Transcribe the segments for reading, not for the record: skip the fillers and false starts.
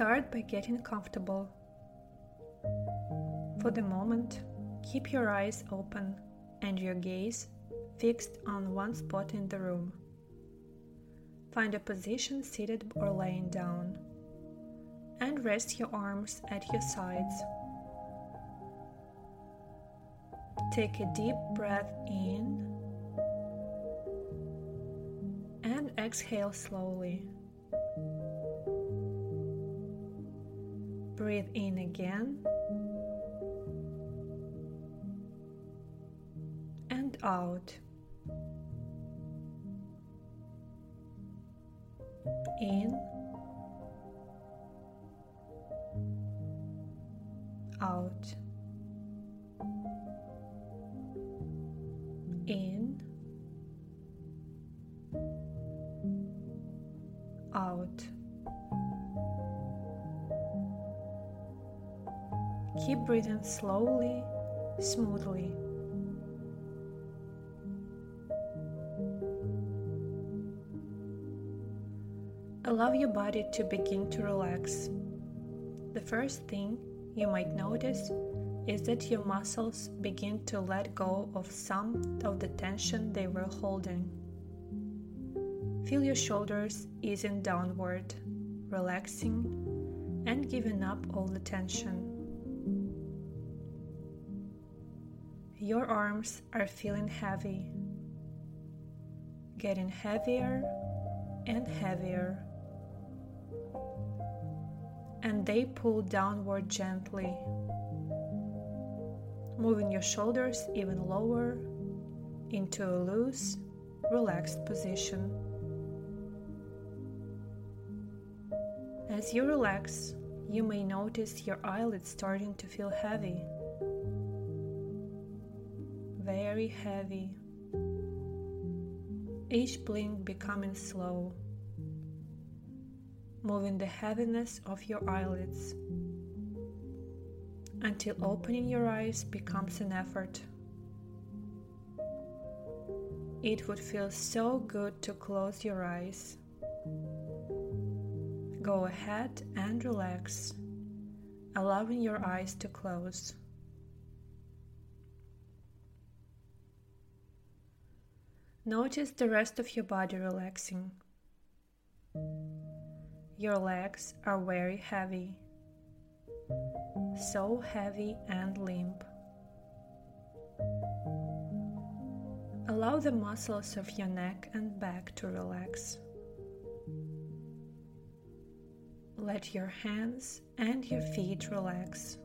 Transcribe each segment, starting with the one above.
Start by getting comfortable. For the moment, keep your eyes open and your gaze fixed on one spot in the room. Find a position seated or laying down, and rest your arms at your sides. Take a deep breath in and exhale slowly. Breathe in again and out. In, out. In, out. Keep breathing slowly, smoothly. Allow your body to begin to relax. The first thing you might notice is that your muscles begin to let go of some of the tension they were holding. Feel your shoulders easing downward, relaxing, and giving up all the tension. Your arms are feeling heavy, getting heavier and heavier, and they pull downward gently, moving your shoulders even lower into a loose, relaxed position. As you relax, you may notice your eyelids starting to feel heavy, very heavy, each blink becoming slow, moving the heaviness of your eyelids until opening your eyes becomes an effort. It would feel so good to close your eyes. Go ahead and relax, allowing your eyes to close. Notice the rest of your body relaxing. Your legs are very heavy, so heavy and limp. Allow the muscles of your neck and back to relax. Let your hands and your feet relax.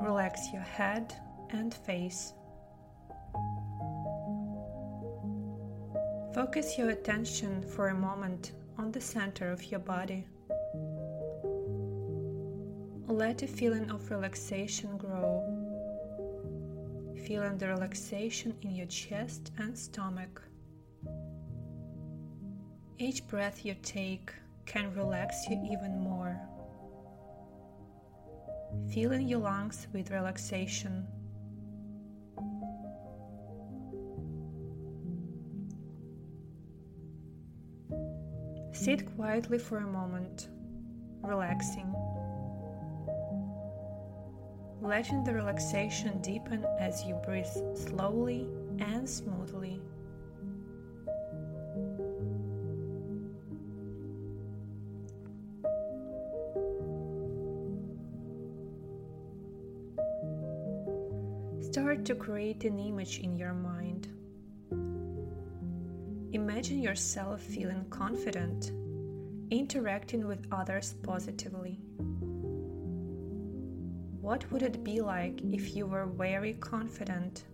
Relax your head and face. Focus your attention for a moment on the center of your body. Let a feeling of relaxation grow, feeling the relaxation in your chest and stomach. Each breath you take can relax you even more, filling your lungs with relaxation. Sit quietly for a moment, relaxing, letting the relaxation deepen as you breathe slowly and smoothly. Start to create an image in your mind. Imagine yourself feeling confident, interacting with others positively. What would it be like if you were very confident?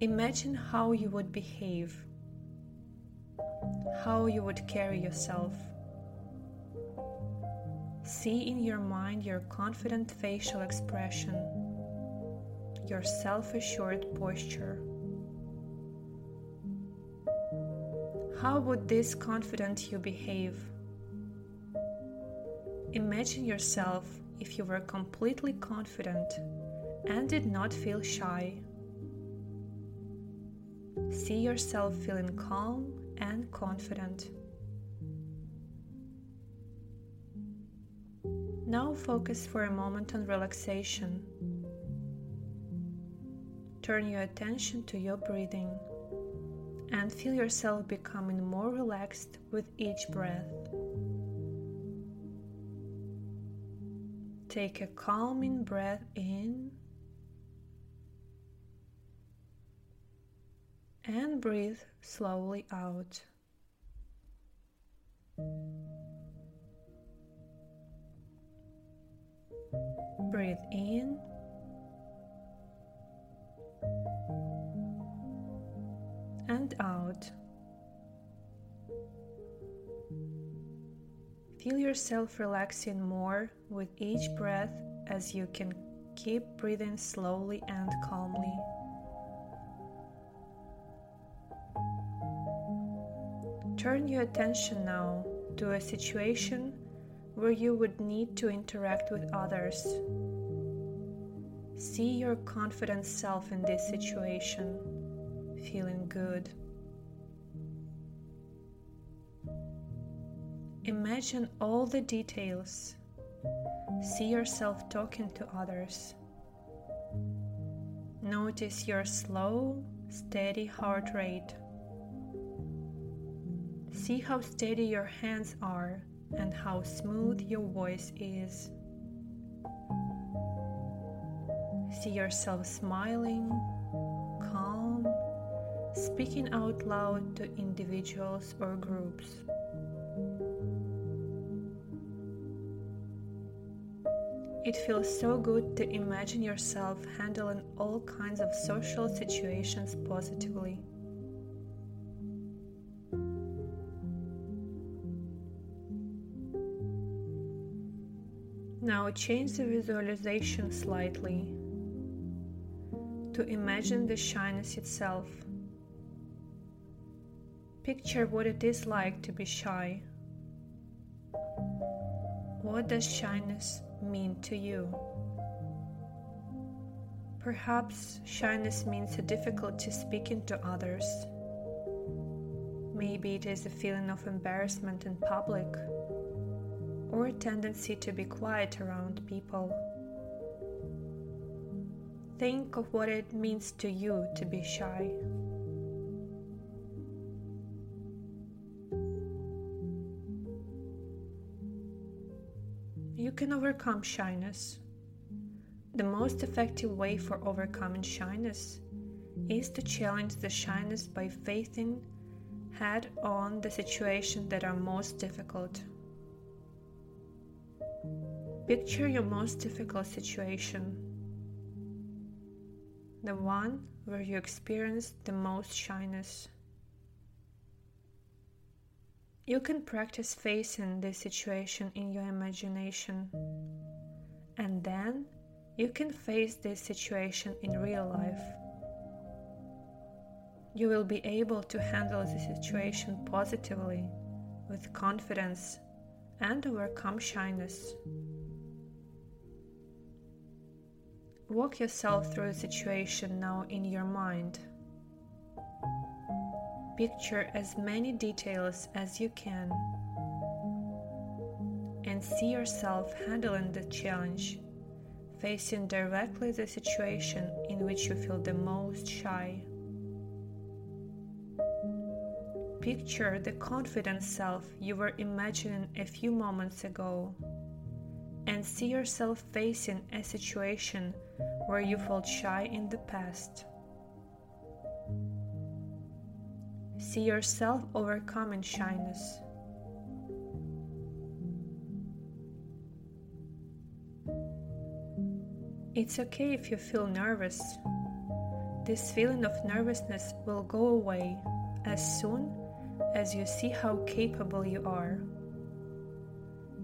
Imagine how you would behave, how you would carry yourself. See in your mind your confident facial expression, your self-assured posture. How would this confident you behave? Imagine yourself if you were completely confident and did not feel shy. See yourself feeling calm and confident. Now focus for a moment on relaxation. Turn your attention to your breathing and feel yourself becoming more relaxed with each breath. Take a calming breath in and breathe slowly out. Breathe in and out. Feel yourself relaxing more with each breath as you can keep breathing slowly and calmly. Turn your attention now to a situation where you would need to interact with others. See your confident self in this situation, feeling good. Imagine all the details. See yourself talking to others. Notice your slow, steady heart rate. See how steady your hands are and how smooth your voice is. See yourself smiling, calm, speaking out loud to individuals or groups. It feels so good to imagine yourself handling all kinds of social situations positively. Now change the visualization slightly to imagine the shyness itself. Picture what it is like to be shy. What does shyness mean to you? Perhaps shyness means a difficulty speaking to others. Maybe it is a feeling of embarrassment in public, or a tendency to be quiet around people. Think of what it means to you to be shy. You can overcome shyness. The most effective way for overcoming shyness is to challenge the shyness by facing head-on the situations that are most difficult. Picture your most difficult situation, the one where you experience the most shyness. You can practice facing this situation in your imagination, and then you can face this situation in real life. You will be able to handle the situation positively, with confidence, and overcome shyness. Walk yourself through the situation now in your mind. Picture as many details as you can and see yourself handling the challenge, facing directly the situation in which you feel the most shy. Picture the confident self you were imagining a few moments ago and see yourself facing a situation where you felt shy in the past. See yourself overcoming shyness. It's okay if you feel nervous. This feeling of nervousness will go away as soon as you see how capable you are.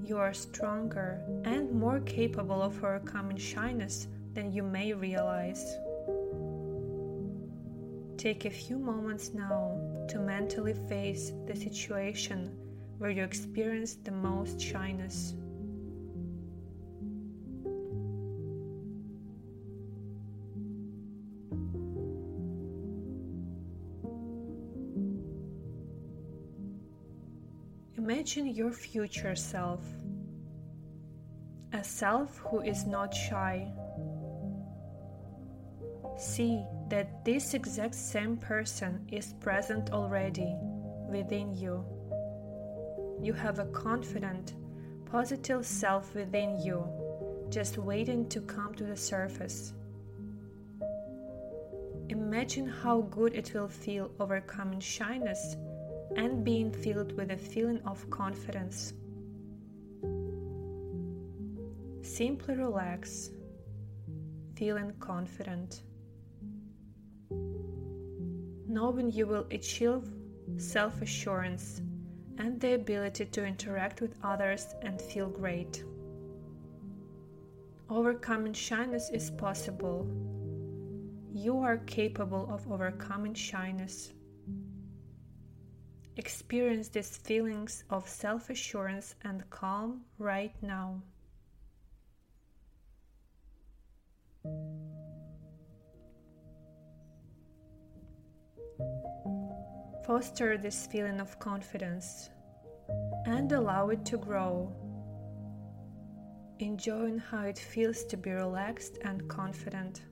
You are stronger and more capable of overcoming shyness than you may realize. Take a few moments now to mentally face the situation where you experience the most shyness. Imagine your future self, a yourself who is not shy. See that this exact same person is present already within you. You have a confident, positive self within you, just waiting to come to the surface. Imagine how good it will feel overcoming shyness and being filled with a feeling of confidence. Simply relax, feeling confident, knowing you will achieve self-assurance and the ability to interact with others and feel great. Overcoming shyness is possible. You are capable of overcoming shyness. Experience these feelings of self-assurance and calm right now. Foster this feeling of confidence and allow it to grow, enjoying how it feels to be relaxed and confident.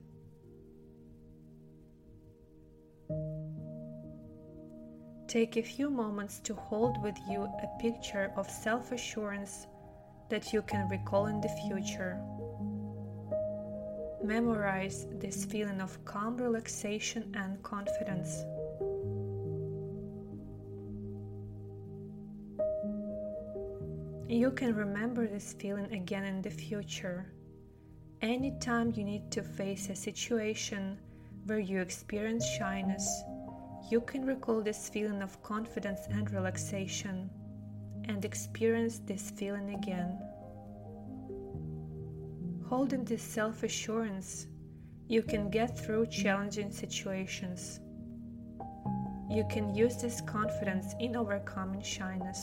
Take a few moments to hold with you a picture of self-assurance that you can recall in the future. Memorize this feeling of calm relaxation and confidence. You can remember this feeling again in the future, anytime you need to face a situation where you experience shyness. You can recall this feeling of confidence and relaxation and experience this feeling again. Holding this self-assurance, you can get through challenging situations. You can use this confidence in overcoming shyness.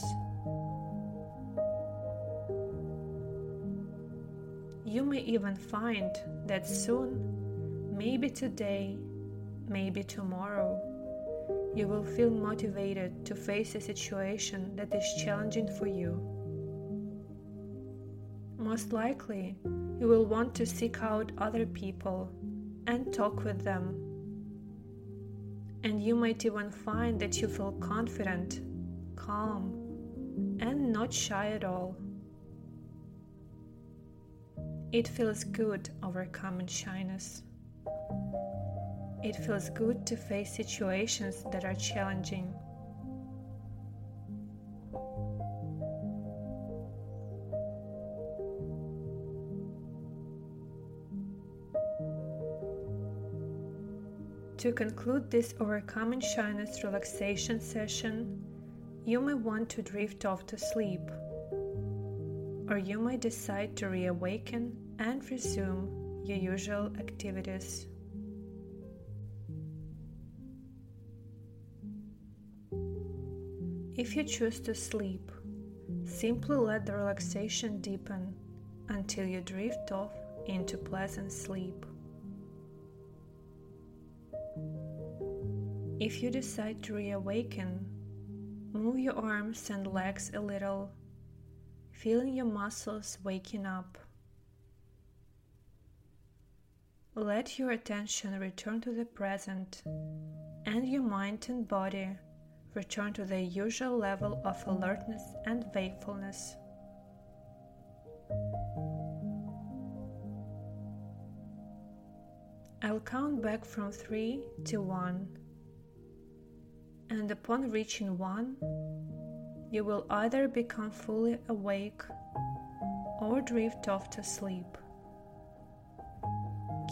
You may even find that soon, maybe today, maybe tomorrow, you will feel motivated to face a situation that is challenging for you. Most likely, you will want to seek out other people and talk with them. And you might even find that you feel confident, calm, and not shy at all. It feels good overcoming shyness. It feels good to face situations that are challenging. To conclude this overcoming shyness relaxation session, you may want to drift off to sleep, or you may decide to reawaken and resume your usual activities. If you choose to sleep, simply let the relaxation deepen until you drift off into pleasant sleep. If you decide to reawaken, move your arms and legs a little, feeling your muscles waking up. Let your attention return to the present and your mind and body return to their usual level of alertness and wakefulness. I'll count back from 3 to 1, and upon reaching 1, you will either become fully awake or drift off to sleep,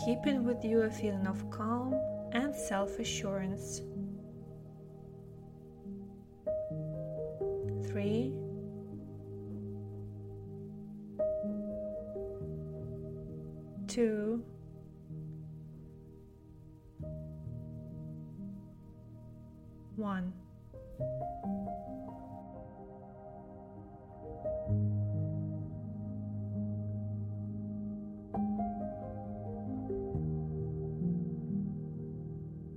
keeping with you a feeling of calm and self-assurance. 3, 2, 1.